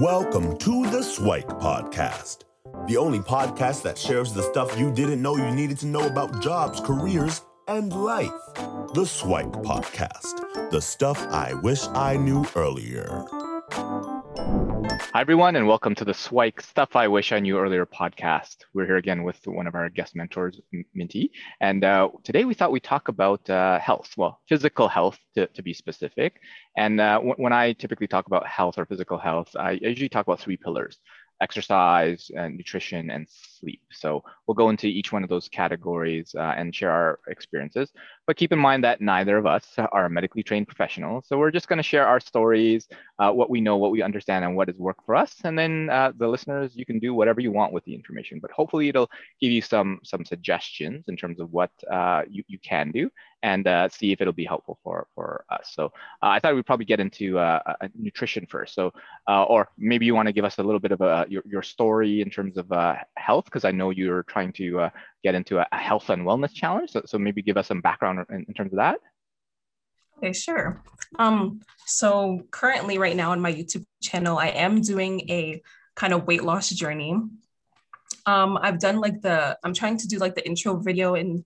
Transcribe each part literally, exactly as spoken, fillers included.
Welcome to the Swike Podcast, the only podcast that shares the stuff you didn't know you needed to know about jobs, careers, and life. The Swike Podcast, the stuff I wish I knew earlier. Hi, everyone, and welcome to the Swike Stuff I Wish I Knew Earlier podcast. We're here again with one of our guest mentors, Minty. And uh, today we thought we'd talk about uh, health, well, physical health to, to be specific. And uh, w- when I typically talk about health or physical health, I usually talk about three pillars: exercise, uh, nutrition, and sleep. So we'll go into each one of those categories uh, and share our experiences. But keep in mind that neither of us are medically trained professionals. So we're just going to share our stories, uh, what we know, what we understand, and what has worked for us. And then uh, the listeners, you can do whatever you want with the information, but hopefully it'll give you some some suggestions in terms of what uh, you, you can do and uh, see if it'll be helpful for, for us. So uh, I thought we'd probably get into uh, uh, nutrition first. So, uh, or maybe you want to give us a little bit of a, your, your story in terms of uh, health, because I know you're trying to uh, get into a, a health and wellness challenge. So, so maybe give us some background in, in terms of that. Okay, sure. Um, so currently right now on my YouTube channel, I am doing a kind of weight loss journey. Um, I've done like the, I'm trying to do like the intro video and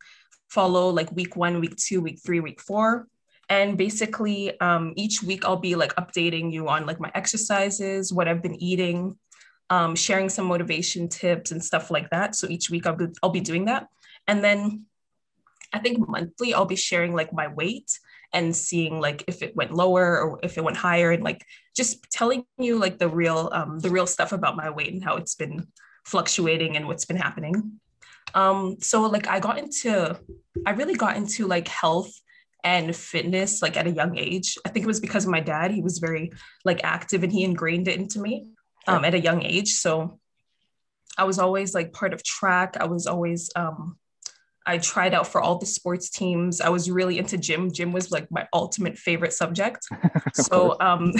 follow like week one, week two, week three, week four. And basically um, each week I'll be like updating you on like my exercises, what I've been eating, um, sharing some motivation tips and stuff like that. So each week I'll be, I'll be doing that. And then I think monthly I'll be sharing like my weight and seeing like if it went lower or if it went higher, and like just telling you like the real, um, the real stuff about my weight and how it's been fluctuating and what's been happening. Um, so like I got into, I really got into like health and fitness, like at a young age. I think it was because of my dad. He was very like active and he ingrained it into me, um, at a young age. So I was always like part of track. I was always, um, I tried out for all the sports teams. I was really into gym. Gym was like my ultimate favorite subject. So, um,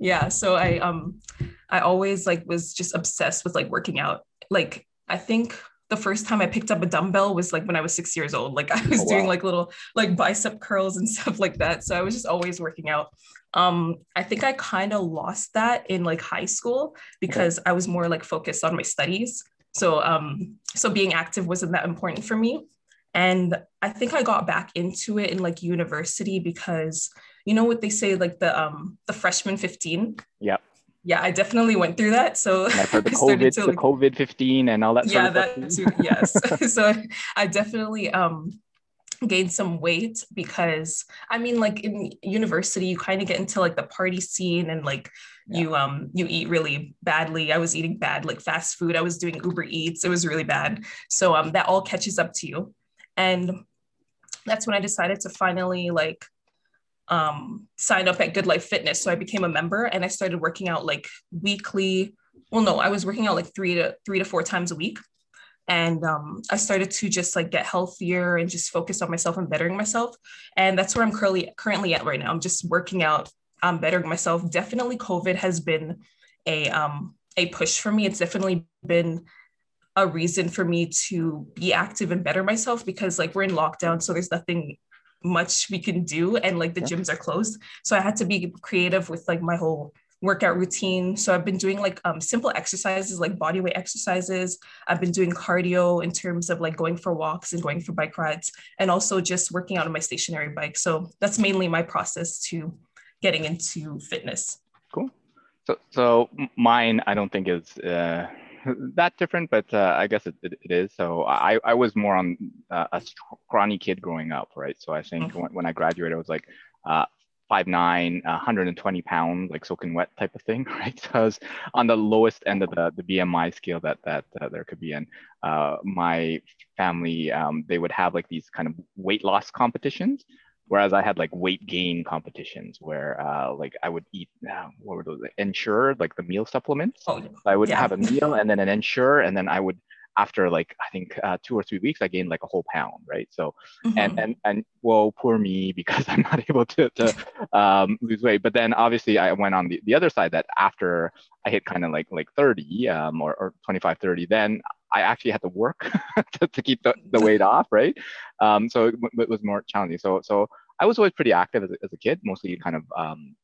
yeah, so I, um, I always like was just obsessed with like working out. Like, I think the first time I picked up a dumbbell was like when I was six years old. Like I was oh, wow. doing like little like bicep curls and stuff like that. So I was just always working out. Um, I think I kind of lost that in like high school because okay. I was more like focused on my studies. So, um, so being active wasn't that important for me. And I think I got back into it in like university because you know what they say, like the, um, the freshman fifteen. Yeah. Yeah, I definitely went through that. So yeah, for the COVID, to, like, the COVID fifteen and all that. Yeah, sort of that stuff. Too. Yes. So I definitely, um, gained some weight because I mean, like in university, you kind of get into like the party scene and like yeah. you, um, you eat really badly. I was eating bad, like fast food. I was doing Uber Eats. It was really bad. So, um, that all catches up to you. And that's when I decided to finally like, um, signed up at Good Life Fitness. So I became a member and I started working out like weekly. Well, no, I was working out like three to three to four times a week. And, um, I started to just like get healthier and just focus on myself and bettering myself. And that's where I'm currently currently at right now. I'm just working out, um, bettering myself. Definitely COVID has been a, um, a push for me. It's definitely been a reason for me to be active and better myself because like we're in lockdown. So there's nothing much we can do. And like the yeah. gyms are closed. So I had to be creative with like my whole workout routine. So I've been doing like um, simple exercises, like bodyweight exercises. I've been doing cardio in terms of like going for walks and going for bike rides and also just working out on my stationary bike. So that's mainly my process to getting into fitness. Cool. So, so mine, I don't think is, uh, that different, but uh, I guess it, it, it is. So I, I was more on uh, a scrawny kid growing up, right? So I think mm-hmm. when, when I graduated, I was like uh, five nine, one hundred twenty pounds, like soaking wet type of thing, right? So I was on the lowest end of the, the B M I scale that that uh, there could be in. Uh, my family, um, they would have like these kind of weight loss competitions, whereas I had like weight gain competitions where uh, like I would eat, uh, what were those, Ensure, like the meal supplements. Oh, so I would yeah. have a meal and then an Ensure. And then I would, after like, I think uh, two or three weeks, I gained like a whole pound, right? So, mm-hmm. and, and, and whoa, poor me, because I'm not able to, to um, lose weight. But then obviously I went on the, the other side that after I hit kind of like like thirty um, or, or twenty-five, thirty, then I actually had to work to, to keep the, the weight off, right? Um, so it, w- it was more challenging. So so I was always pretty active as a, as a kid, mostly kind of um,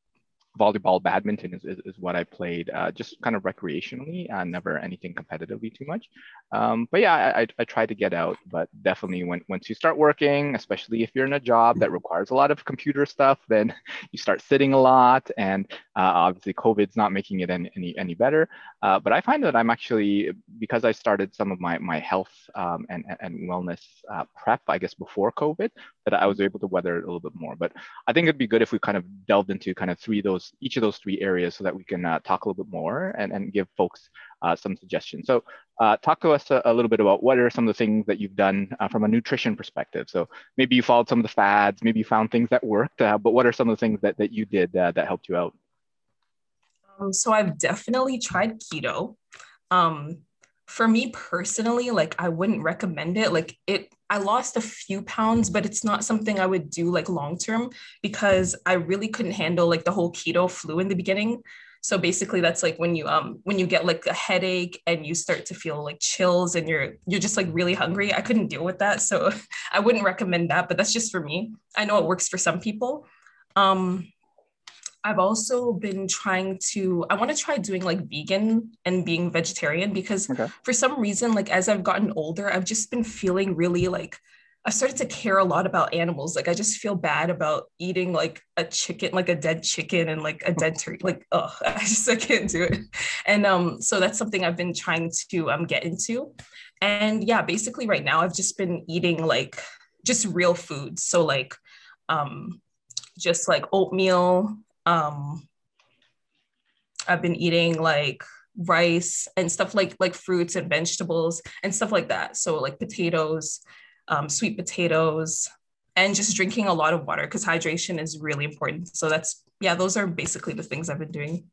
volleyball, badminton is, is, is what I played uh, just kind of recreationally, uh, never anything competitively too much. Um, but yeah, I, I, I try to get out, but definitely when, once you start working, especially if you're in a job that requires a lot of computer stuff, then you start sitting a lot. And uh, obviously COVID's not making it any, any, any better. Uh, but I find that I'm actually, because I started some of my, my health um, and, and wellness uh, prep, I guess, before COVID, that I was able to weather it a little bit more. But I think it'd be good if we kind of delved into kind of three of those each of those three areas so that we can uh, talk a little bit more and, and give folks uh, some suggestions. So uh, talk to us a, a little bit about what are some of the things that you've done uh, from a nutrition perspective. So maybe you followed some of the fads, maybe you found things that worked, uh, but what are some of the things that, that you did uh, that helped you out? Um, so I've definitely tried keto. Um, for me personally, like I wouldn't recommend it. Like it, I lost a few pounds, but it's not something I would do like long-term because I really couldn't handle like the whole keto flu in the beginning. So basically that's like when you, um, when you get like a headache and you start to feel like chills and you're, you're just like really hungry. I couldn't deal with that. So I wouldn't recommend that, but that's just for me. I know it works for some people. Um, I've also been trying to, I want to try doing like vegan and being vegetarian because okay. for some reason, like as I've gotten older, I've just been feeling really like, I started to care a lot about animals. Like I just feel bad about eating like a chicken, like a dead chicken and like a dead turkey, like, oh, I just, I can't do it. And um, so that's something I've been trying to um get into. And yeah, basically right now I've just been eating like just real food. So like, um, just like oatmeal, Um, I've been eating like rice and stuff like, like fruits and vegetables and stuff like that. So like potatoes, um, sweet potatoes, and just drinking a lot of water because hydration is really important. So that's, yeah, those are basically the things I've been doing.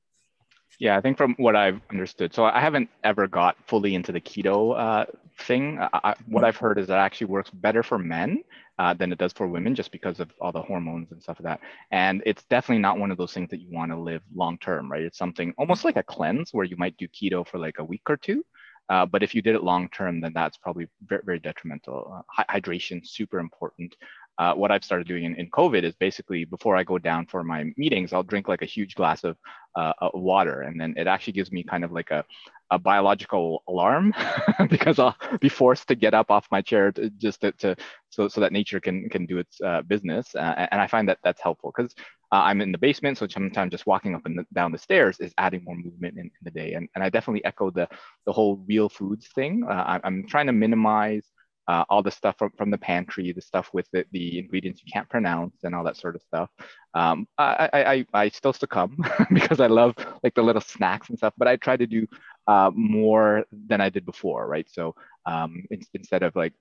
Yeah, I think from what I've understood, so I haven't ever got fully into the keto uh, thing. I, I, what I've heard is that it actually works better for men uh, than it does for women just because of all the hormones and stuff like that. And it's definitely not one of those things that you want to live long term, right? It's something almost like a cleanse where you might do keto for like a week or two. Uh, but if you did it long term, then that's probably very, very detrimental. Uh, hydration, super important. Uh, what I've started doing in, in COVID is basically before I go down for my meetings, I'll drink like a huge glass of uh, uh, water. And then it actually gives me kind of like a, a biological alarm because I'll be forced to get up off my chair to, just to, to so, so that nature can, can do its uh, business. Uh, and I find that that's helpful because Uh, I'm in the basement, so sometimes just walking up and the, down the stairs is adding more movement in, in the day. And, and I definitely echo the, the whole real foods thing. Uh, I, I'm trying to minimize uh, all the stuff from, from the pantry, the stuff with the, the ingredients you can't pronounce and all that sort of stuff. Um, I, I, I still succumb because I love like the little snacks and stuff, but I try to do uh, more than I did before, right? So um, in, instead of like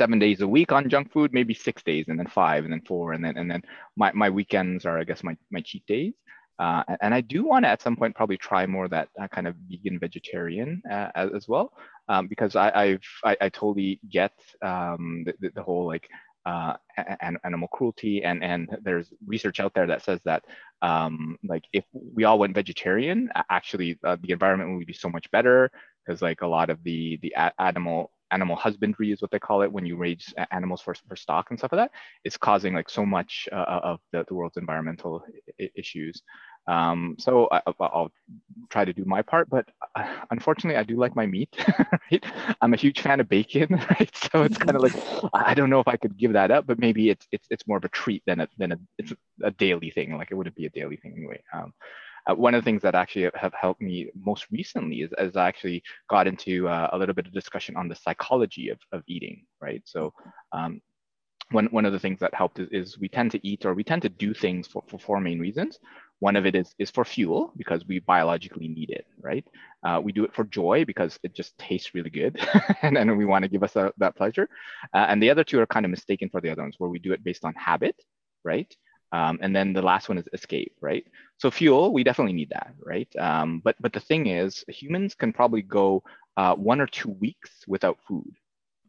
seven days a week on junk food, maybe six days and then five and then four. And then and then my, my weekends are, I guess, my, my cheat days. Uh, and I do want to at some point probably try more of that uh, kind of vegan vegetarian uh, as, as well, um, because I, I've, I I totally get um, the, the whole like uh, an, animal cruelty. And, and there's research out there that says that um, like if we all went vegetarian, actually uh, the environment would be so much better because like a lot of the, the a- animal Animal husbandry is what they call it when you raise animals for, for stock and stuff like that. It's causing like so much uh, of the, the world's environmental I- issues. Um, so I, I'll try to do my part, but unfortunately I do like my meat, right? I'm a huge fan of bacon, right? So it's kind of like, I don't know if I could give that up, but maybe it's it's, it's more of a treat than a, than a, it's a daily thing. Like it wouldn't be a daily thing anyway. Um, Uh, one of the things that actually have helped me most recently is, is I actually got into uh, a little bit of discussion on the psychology of, of eating, right? So um, one, one of the things that helped is, is we tend to eat or we tend to do things for, for four main reasons. One of it is, is for fuel because we biologically need it, right? Uh, we do it for joy because it just tastes really good and then we want to give us a, that pleasure. Uh, and the other two are kind of mistaken for the other ones where we do it based on habit, right? Um, and then the last one is escape, right? So fuel, we definitely need that, right? Um, but but the thing is, humans can probably go uh, one or two weeks without food,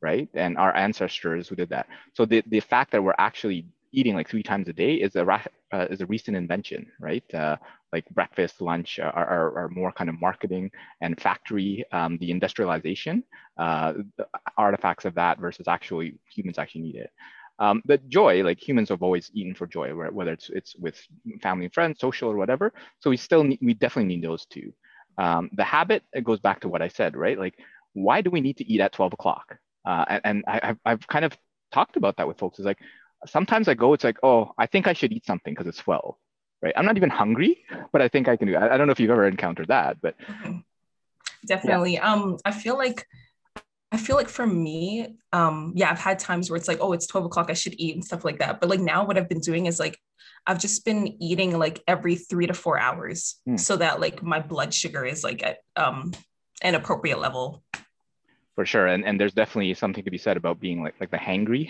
right? And our ancestors who did that. So the, the fact that we're actually eating like three times a day is a ra- uh, is a recent invention, right? Uh, like breakfast, lunch are, are, are more kind of marketing and factory, um, the industrialization, uh, the artifacts of that versus actually humans actually need it. Um, but joy, like humans have always eaten for joy, whether it's it's with family and friends, social or whatever. So we still need, we definitely need those two. Um, the habit, it goes back to what I said, right? Like, why do we need to eat at twelve o'clock? Uh, and and I, I've, I've kind of talked about that with folks. It's like, sometimes I go, it's like, oh, I think I should eat something because it's twelve, right? I'm not even hungry, but I think I can do it. I don't know if you've ever encountered that, but. Mm-hmm. Definitely. Yeah. Um, I feel like, I feel like for me, um, yeah, I've had times where it's like, oh, it's twelve o'clock, I should eat and stuff like that. But like now what I've been doing is like, I've just been eating like every three to four hours mm. so that like my blood sugar is like at um, an appropriate level. For sure. And and there's definitely something to be said about being like like the hangry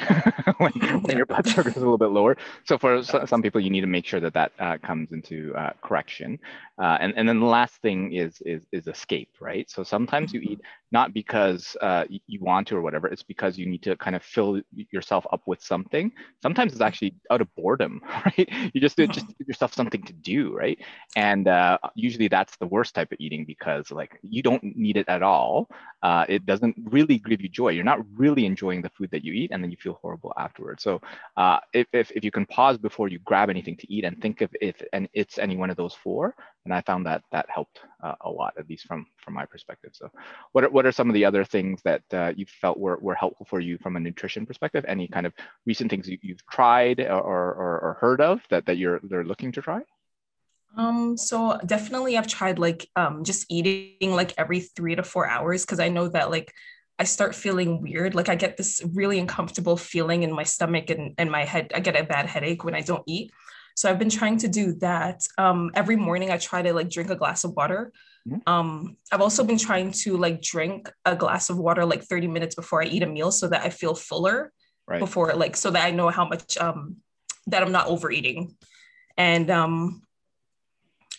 when, yeah. when your blood sugar is a little bit lower. So for so, some people, you need to make sure that that uh, comes into uh, correction. Uh, and, and then the last thing is is is escape, right? So sometimes you eat not because uh, you want to or whatever, it's because you need to kind of fill yourself up with something. Sometimes it's actually out of boredom, right? You just do just give yourself something to do, right? And uh, usually that's the worst type of eating because like you don't need it at all. Uh, it doesn't really give you joy. You're not really enjoying the food that you eat, and then you feel horrible afterwards. So uh, if, if if you can pause before you grab anything to eat and think of if and it's any one of those four, and I found that that helped uh, a lot, at least from from my perspective. So what are, what are some of the other things that uh, you felt were, were helpful for you from a nutrition perspective? Any kind of recent things you, you've tried or, or, or heard of that, that you're they're looking to try? Um, so definitely I've tried like, um, just eating like every three to four hours. Cause I know that like, I start feeling weird. Like I get this really uncomfortable feeling in my stomach and, and my head, I get a bad headache when I don't eat. So I've been trying to do that. Um, every morning I try to like drink a glass of water. Um, I've also been trying to like drink a glass of water, like thirty minutes before I eat a meal so that I feel fuller right. before, like, so that I know how much, um, that I'm not overeating. And, um,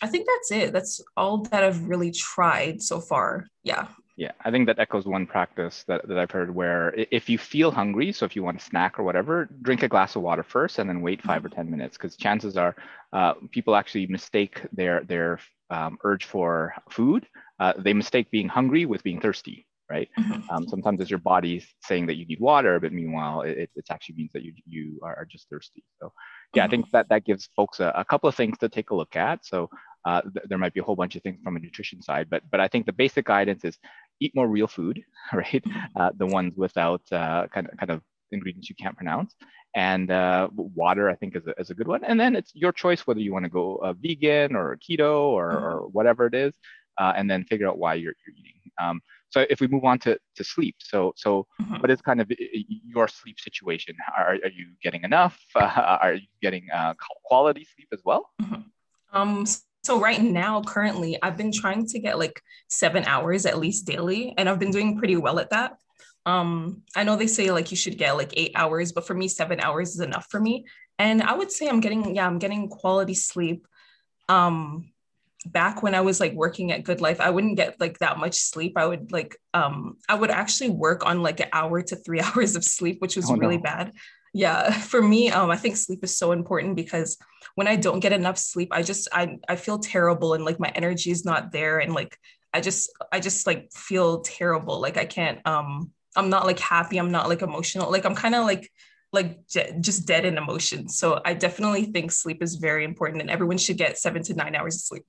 I think that's it. That's all that I've really tried so far. Yeah. Yeah. I think that echoes one practice that, that I've heard where if you feel hungry, so if you want a snack or whatever, drink a glass of water first and then wait five or ten minutes. Because chances are uh, people actually mistake their, their um, urge for food. Uh, they mistake being hungry with being thirsty. Right. Mm-hmm. Um, sometimes it's your body saying that you need water, but meanwhile, it, it actually means that you you are just thirsty. So, yeah, mm-hmm. I think that that gives folks a, a couple of things to take a look at. So uh, th- there might be a whole bunch of things from a nutrition side, but but I think the basic guidance is eat more real food, right? Mm-hmm. Uh, the ones without uh, kind of kind of ingredients you can't pronounce, and uh, water I think is a, is a good one. And then it's your choice whether you want to go uh, vegan or keto or, mm-hmm. or whatever it is, uh, and then figure out why you're you're eating. Um, So if we move on to, to sleep, so so mm-hmm. what is kind of your sleep situation? Are are you getting enough? Uh, are you getting uh, quality sleep as well? Mm-hmm. Um. So right now, currently, I've been trying to get like seven hours at least daily, and I've been doing pretty well at that. Um. I know they say like you should get like eight hours, but for me, seven hours is enough for me. And I would say I'm getting yeah, I'm getting quality sleep. Um. Back when I was like working at Good Life, I wouldn't get like that much sleep. I would like, um, I would actually work on like an hour to three hours of sleep, which was oh, really no. bad. Yeah. For me, um, I think sleep is so important because when I don't get enough sleep, I just, I, I feel terrible and like my energy is not there. And like, I just, I just like feel terrible. Like I can't, um, I'm not like happy. I'm not like emotional. Like I'm kind of like, like de- just dead in emotion. So I definitely think sleep is very important and everyone should get seven to nine hours of sleep.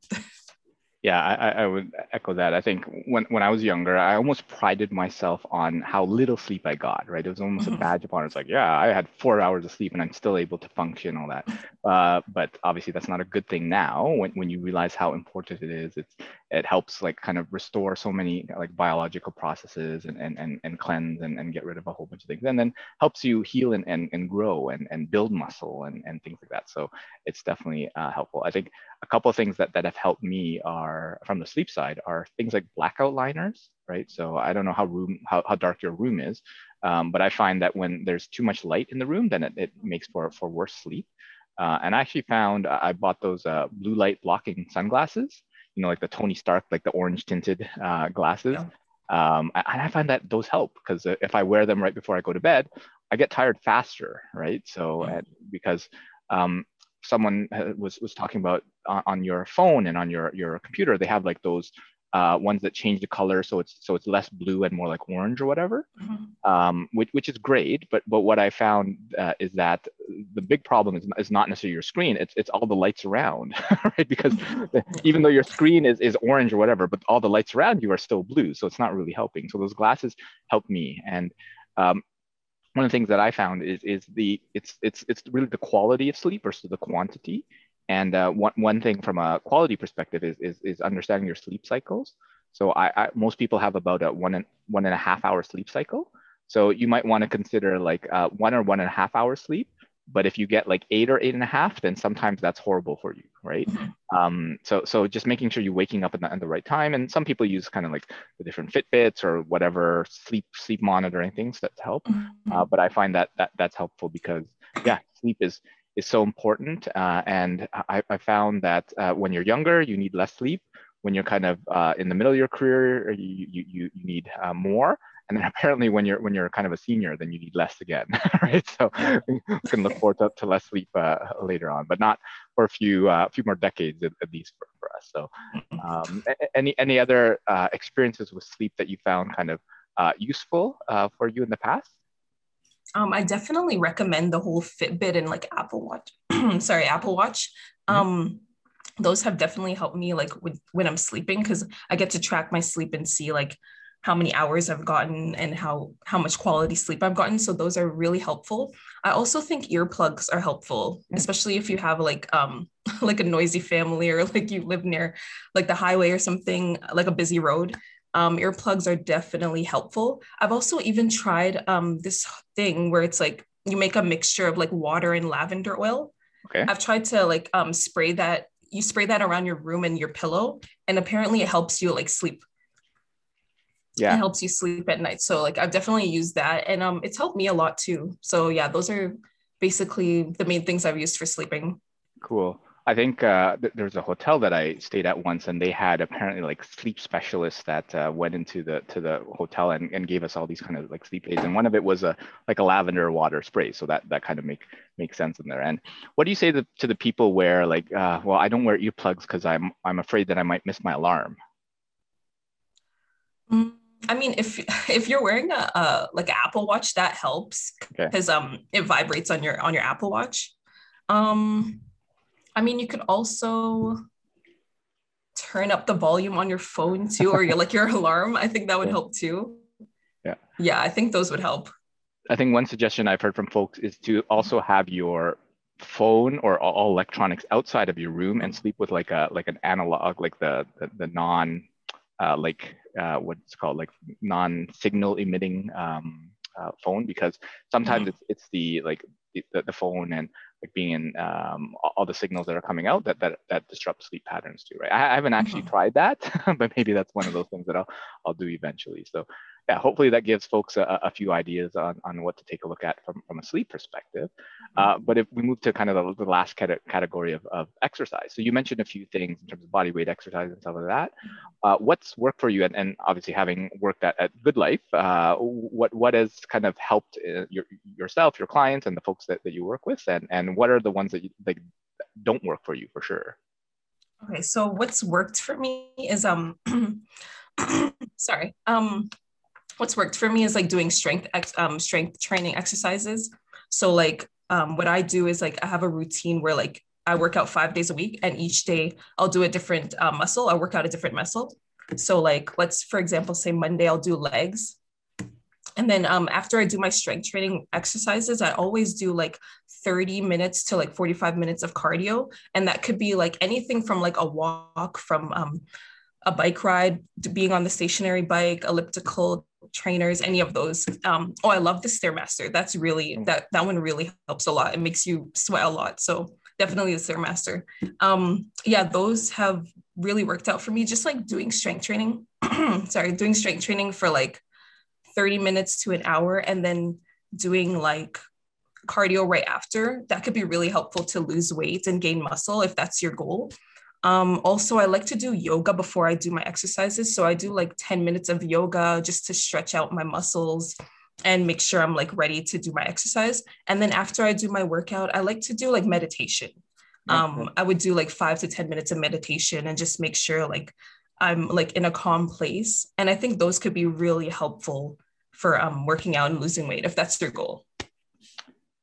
Yeah, I, I would echo that. I think when, when I was younger, I almost prided myself on how little sleep I got, right? It was almost mm-hmm. a badge upon it. It's like, yeah, I had four hours of sleep and I'm still able to function, all that. Uh, but obviously that's not a good thing now when, when you realize how important it is. It's, it helps like kind of restore so many like biological processes and and and, and cleanse and, and get rid of a whole bunch of things. And then helps you heal and, and, and grow and, and build muscle and, and things like that. So it's definitely uh, helpful. I think a couple of things that, that have helped me are, Are, from the sleep side are things like blackout liners, right? So I don't know how room how, how dark your room is, um, but I find that when there's too much light in the room, then it, it makes for for worse sleep. Uh, and I actually found I bought those uh, blue light blocking sunglasses, you know, like the Tony Stark, like the orange tinted uh, glasses. Yeah. Um, and I find that those help because if I wear them right before I go to bed, I get tired faster, right? So yeah. and because um, someone was was talking about on your phone and on your, your computer, they have like those uh, ones that change the color, so it's so it's less blue and more like orange or whatever, mm-hmm. um, which which is great. But but what I found uh, is that the big problem is, is not necessarily your screen; it's it's all the lights around, right? Because the, even though your screen is is orange or whatever, but all the lights around you are still blue, so it's not really helping. So those glasses help me, and um, one of the things that I found is is the it's it's it's really the quality of sleep versus the quantity. And uh, one one thing from a quality perspective is is, is understanding your sleep cycles. So I, I most people have about a one and one and a half hour sleep cycle. So you might want to consider like uh, one or one and a half hour sleep. But if you get like eight or eight and a half, then sometimes that's horrible for you, right? Mm-hmm. Um, so so just making sure you're waking up at the, at the right time. And some people use kind of like the different Fitbits or whatever sleep sleep monitoring things that help. Mm-hmm. Uh, but I find that that that's helpful because yeah, sleep is. is so important, uh, and I, I found that uh, when you're younger, you need less sleep. When you're kind of uh, in the middle of your career, you you you, you need uh, more. And then apparently, when you're when you're kind of a senior, then you need less again, right? So you can look forward to, to less sleep uh, later on, but not for a few uh, few more decades at, at least for, for us. So, um, any any other uh, experiences with sleep that you found kind of uh, useful uh, for you in the past? Um, I definitely recommend the whole Fitbit and like Apple Watch. Sorry, Apple Watch. Um, those have definitely helped me like with, when I'm sleeping, because I get to track my sleep and see like how many hours I've gotten and how how much quality sleep I've gotten. So those are really helpful. I also think earplugs are helpful, especially if you have like um like a noisy family or like you live near like the highway or something, like a busy road. Um, earplugs are definitely helpful. I've also even tried um, this thing where it's like you make a mixture of like water and lavender oil. Okay. I've tried to like um, spray that. You spray that around your room and your pillow, and apparently it helps you like sleep. Yeah. It helps you sleep at night. So like I've definitely used that, and um, it's helped me a lot too. So yeah, those are basically the main things I've used for sleeping. Cool. I think uh, th- there was a hotel that I stayed at once, and they had apparently like sleep specialists that uh, went into the to the hotel and, and gave us all these kind of like sleep aids. And one of it was a like a lavender water spray, so that that kind of make makes sense in there. And what do you say to, to the people where like, uh, well, I don't wear earplugs because I'm I'm afraid that I might miss my alarm? I mean, if if you're wearing a, a like an Apple Watch, that helps because okay. um it vibrates on your on your Apple Watch. Um. I mean, you could also turn up the volume on your phone too, or your, like your alarm. I think that would yeah. help too. Yeah. Yeah, I think those would help. I think one suggestion I've heard from folks is to also have your phone or all electronics outside of your room and sleep with like a like an analog, like the the, the non, uh, like uh, what's called like non-signal emitting um, uh, phone, because sometimes mm-hmm. it's it's the like the, the phone and like being in um, all the signals that are coming out that that, that disrupt sleep patterns too, right? I, I haven't actually mm-hmm. tried that, but maybe that's one of those things that I'll I'll do eventually. So yeah, hopefully that gives folks a, a few ideas on, on what to take a look at from, from a sleep perspective. Mm-hmm. Uh, but if we move to kind of the, the last cate- category of, of exercise. So you mentioned a few things in terms of body weight exercise and stuff like that. Uh, what's worked for you? And, and obviously having worked at, at Good Life, uh, what what has kind of helped uh, your, yourself, your clients and the folks that, that you work with? And, and what are the ones that you, like don't work for you for sure? Okay, so what's worked for me is, um, sorry, um, what's worked for me is like doing strength, ex- um, strength training exercises. So like, um, what I do is like, I have a routine where like I work out five days a week, and each day I'll do a different uh, muscle. I'll work out a different muscle. So like, let's, for example, say Monday, I'll do legs. And then um, after I do my strength training exercises, I always do like thirty minutes to like forty-five minutes of cardio. And that could be like anything from like a walk, from um, a bike ride, to being on the stationary bike, elliptical, trainers, any of those. Um, oh, I love the Stairmaster. That's really, that that one really helps a lot. It makes you sweat a lot. So definitely the Stairmaster. Um, yeah, those have really worked out for me. Just like doing strength training, sorry, doing strength training for like thirty minutes to an hour, and then doing like cardio right after. That could be really helpful to lose weight and gain muscle if that's your goal. Um, also, I like to do yoga before I do my exercises. So I do like ten minutes of yoga just to stretch out my muscles and make sure I'm like ready to do my exercise. And then after I do my workout, I like to do like meditation. Um, okay. I would do like five to ten minutes of meditation and just make sure like I'm like in a calm place. And I think those could be really helpful for um, working out and losing weight if that's your goal.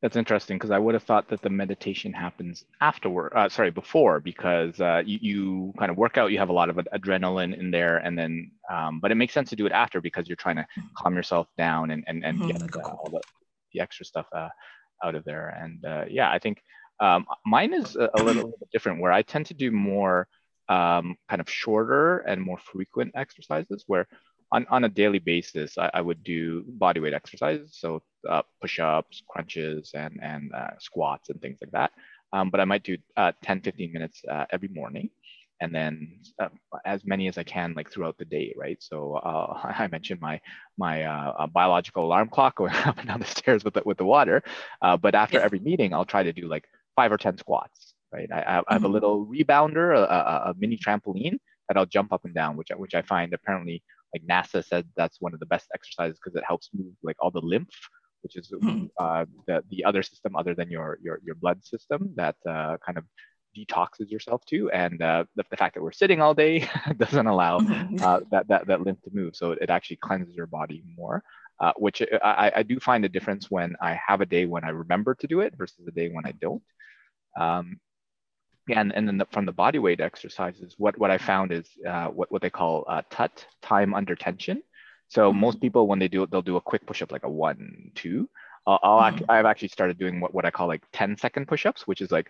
That's interesting, because I would have thought that the meditation happens afterward, uh, sorry, before, because uh, you, you kind of work out, you have a lot of adrenaline in there, and then, um, but it makes sense to do it after because you're trying to calm yourself down and, and, and mm-hmm. get uh, all the, the extra stuff uh, out of there. And uh, yeah, I think um, mine is a, a little bit different, where I tend to do more um, kind of shorter and more frequent exercises, where On, on a daily basis, I, I would do bodyweight exercises, so uh, push-ups, crunches, and and uh, squats and things like that. Um, but I might do uh, ten, fifteen minutes uh, every morning, and then uh, as many as I can, like throughout the day, right? So uh, I mentioned my my uh, biological alarm clock going up and down the stairs with the, with the water. Uh, but after every meeting, I'll try to do like five or ten squats, right? I, I have mm-hmm. a little rebounder, a, a, a mini trampoline that I'll jump up and down, which which I find apparently. Like NASA said, that's one of the best exercises because it helps move like all the lymph, which is mm-hmm. uh, the the other system other than your your your blood system that uh, kind of detoxes yourself too. And uh, the, the fact that we're sitting all day doesn't allow uh, that that that lymph to move, so it actually cleanses your body more. Uh, which I, I do find a difference when I have a day when I remember to do it versus a day when I don't. Um, Yeah, and, and then the, from the body weight exercises, what, what I found is uh, what, what they call uh, T U T, time under tension. So mm-hmm. most people, when they do it, they'll do a quick push-up, like a one, two. I'll, I'll mm-hmm. ac- I've actually started doing what, what I call like ten-second push-ups, which is like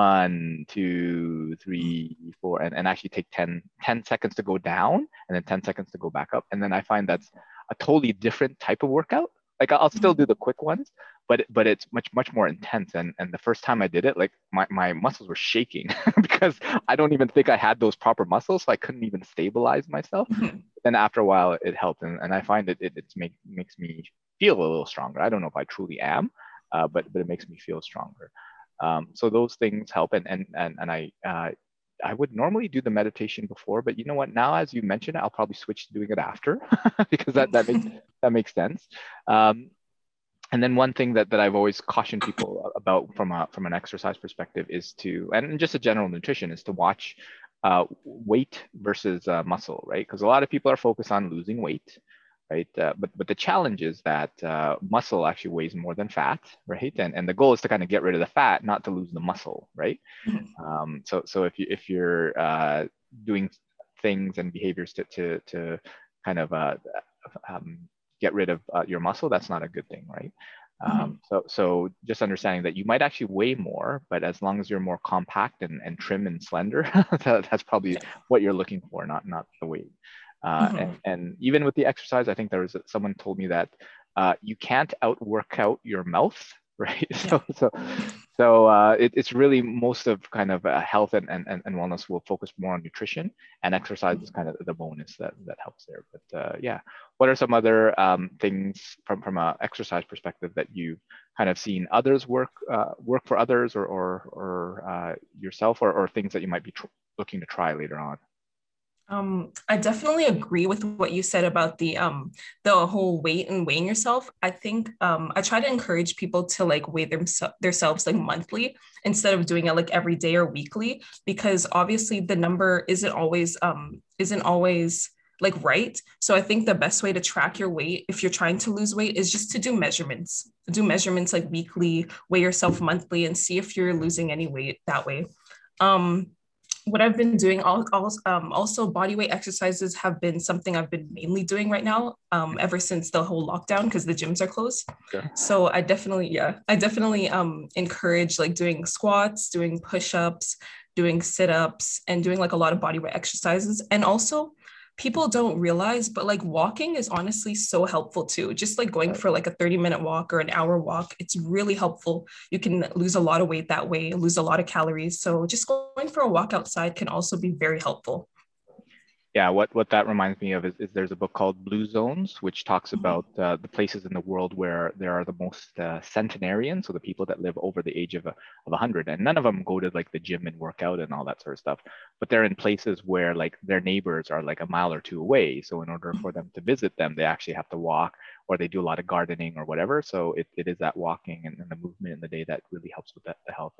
one, two, three, four, and, and actually take ten, ten seconds to go down and then ten seconds to go back up. And then I find that's a totally different type of workout. Like I'll still do the quick ones, but but it's much, much more intense. And and the first time I did it, like my, my muscles were shaking because I don't even think I had those proper muscles. So I couldn't even stabilize myself. Mm-hmm. Then after a while it helped. And, and I find that it it's make, makes me feel a little stronger. I don't know if I truly am, uh, but, but it makes me feel stronger. Um, so those things help. And, and, and, and I, uh, I would normally do the meditation before, but you know what, now, as you mentioned, I'll probably switch to doing it after because that, that makes that makes sense. Um, and then one thing that, that I've always cautioned people about from a, from an exercise perspective is to, and just a general nutrition is to watch uh, weight versus uh, muscle, right? Because a lot of people are focused on losing weight, right? Uh, but but the challenge is that uh, muscle actually weighs more than fat, right? And and the goal is to kind of get rid of the fat, not to lose the muscle, right? Mm-hmm. Um, so so if you if you're uh, doing things and behaviors to to to kind of uh, um, get rid of uh, your muscle, that's not a good thing, right? Mm-hmm. Um, so so just understanding that you might actually weigh more, but as long as you're more compact and, and trim and slender, that, that's probably what you're looking for, not not the weight. Uh, mm-hmm. and, and even with the exercise, I think there was someone told me that uh, you can't outwork out your mouth, right? Yeah. So, so, so uh, it, it's really most of kind of uh, health and, and, and wellness will focus more on nutrition, and exercise mm-hmm. is kind of the bonus that, that helps there. But uh, yeah, what are some other um, things from from an exercise perspective that you've kind of seen others work uh, work for others, or or, or uh, yourself, or, or things that you might be tr- looking to try later on? Um, I definitely agree with what you said about the, um, the whole weight and weighing yourself. I think, um, I try to encourage people to like weigh themse- themselves like monthly instead of doing it like every day or weekly, because obviously the number isn't always, um, isn't always like right. So I think the best way to track your weight, if you're trying to lose weight, is just to do measurements, do measurements like weekly, weigh yourself monthly, and see if you're losing any weight that way. Um, What I've been doing, all, all, um, also bodyweight exercises have been something I've been mainly doing right now, um, ever since the whole lockdown, because the gyms are closed. Okay. So I definitely, yeah, I definitely um, encourage like doing squats, doing push-ups, doing sit-ups, and doing like a lot of bodyweight exercises. And also people don't realize, but like walking is honestly so helpful too. Just like going for like a thirty minute walk or an hour walk, it's really helpful. You can lose a lot of weight that way, lose a lot of calories. So just going for a walk outside can also be very helpful. Yeah, what, what that reminds me of is, is there's a book called Blue Zones, which talks about uh, the places in the world where there are the most uh, centenarians, so the people that live over the age of, a, of one hundred. And none of them go to like the gym and work out and all that sort of stuff. But they're in places where like their neighbors are like a mile or two away. So in order for them to visit them, they actually have to walk, or they do a lot of gardening or whatever. So it, it is that walking and, and the movement in the day that really helps with that, the health.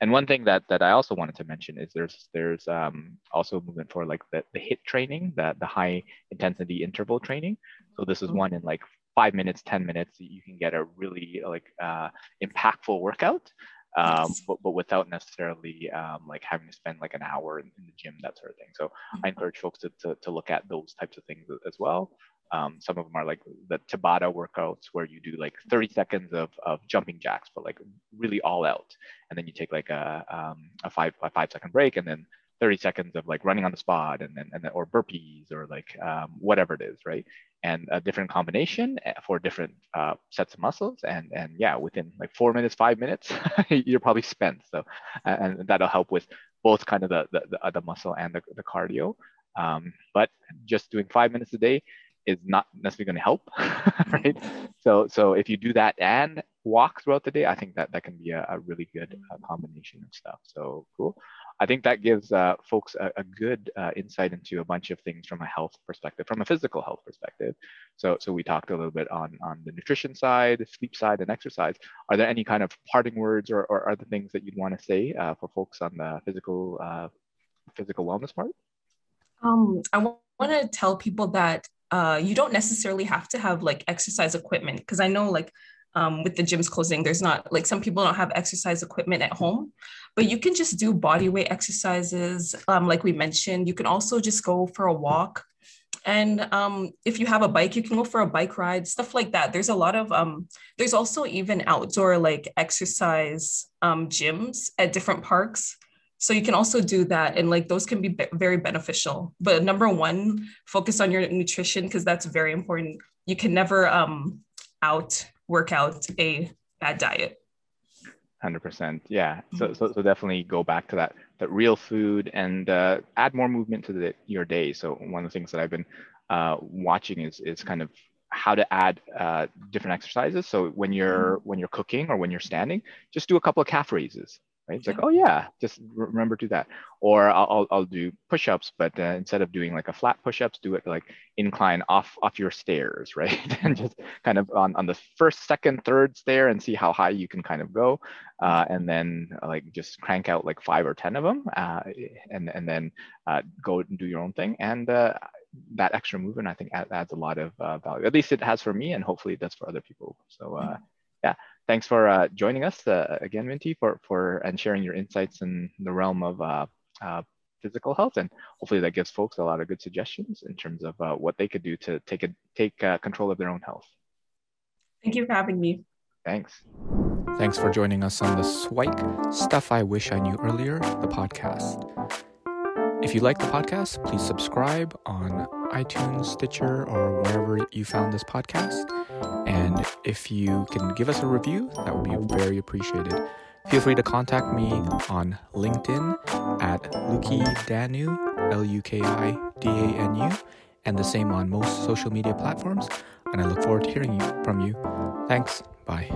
And And one thing that that I also wanted to mention is there's there's um, also a movement for like the, the HIIT training, the, the high intensity interval training. So this is one in like five minutes, ten minutes, you can get a really like uh, impactful workout, um, yes. but, but without necessarily um, like having to spend like an hour in, in the gym, that sort of thing. So mm-hmm. I encourage folks to, to, to look at those types of things as well. Um, some of them are like the Tabata workouts where you do like thirty seconds of, of jumping jacks, but like really all out. And then you take like a, um, a five a five second break, and then thirty seconds of like running on the spot, and then, and then or burpees, or like um, whatever it is, right? And a different combination for different uh, sets of muscles. And and yeah, within like four minutes, five minutes, you're probably spent. So, and that'll help with both kind of the, the, the, the muscle and the, the cardio. Um, but just doing five minutes a day is not necessarily going to help, right? So so if you do that and walk throughout the day, I think that that can be a, a really good uh, combination of stuff. So cool. I think that gives uh, folks a, a good uh, insight into a bunch of things from a health perspective, from a physical health perspective. So so we talked a little bit on, on the nutrition side, the sleep side, and exercise. Are there any kind of parting words or, or other things that you'd want to say uh, for folks on the physical uh, physical wellness part? Um, I want to tell people that Uh, you don't necessarily have to have like exercise equipment, because I know like um, with the gyms closing, there's not like some people don't have exercise equipment at home, but you can just do body weight exercises. Um, like we mentioned, you can also just go for a walk. And um, if you have a bike, you can go for a bike ride, stuff like that. There's a lot of, um, there's also even outdoor like exercise um, gyms at different parks. So you can also do that. And like, those can be, be very beneficial, but number one, focus on your nutrition, because that's very important. You can never um, out work out a bad diet. one hundred percent. Yeah. So, so, so definitely go back to that, that real food, and uh, add more movement to the, your day. So one of the things that I've been uh, watching is, is kind of how to add uh, different exercises. So when you're, when you're cooking or when you're standing, just do a couple of calf raises. Right? It's like, oh yeah, just remember to do that. Or I'll I'll do push-ups, but uh, instead of doing like a flat push-ups, do it like incline off off your stairs, right? And just kind of on, on the first, second, third stair, and see how high you can kind of go. Uh, and then uh, like just crank out like five or ten of them, uh, and and then uh, go and do your own thing. And uh, that extra movement, I think, adds a lot of uh, value. At least it has for me, and hopefully that's for other people. So uh, yeah. Thanks for uh, joining us uh, again, Minty, for, for and sharing your insights in the realm of uh, uh, physical health. And hopefully that gives folks a lot of good suggestions in terms of uh, what they could do to take, a, take uh, control of their own health. Thank you for having me. Thanks. Thanks for joining us on the Swike Stuff I Wish I Knew Earlier, the podcast. If you like the podcast, please subscribe on iTunes, Stitcher, or wherever you found this podcast. And if you can give us a review, that would be very appreciated. Feel free to contact me on LinkedIn at LukiDanu, L U K I D A N U, and the same on most social media platforms. And I look forward to hearing from you. Thanks. Bye.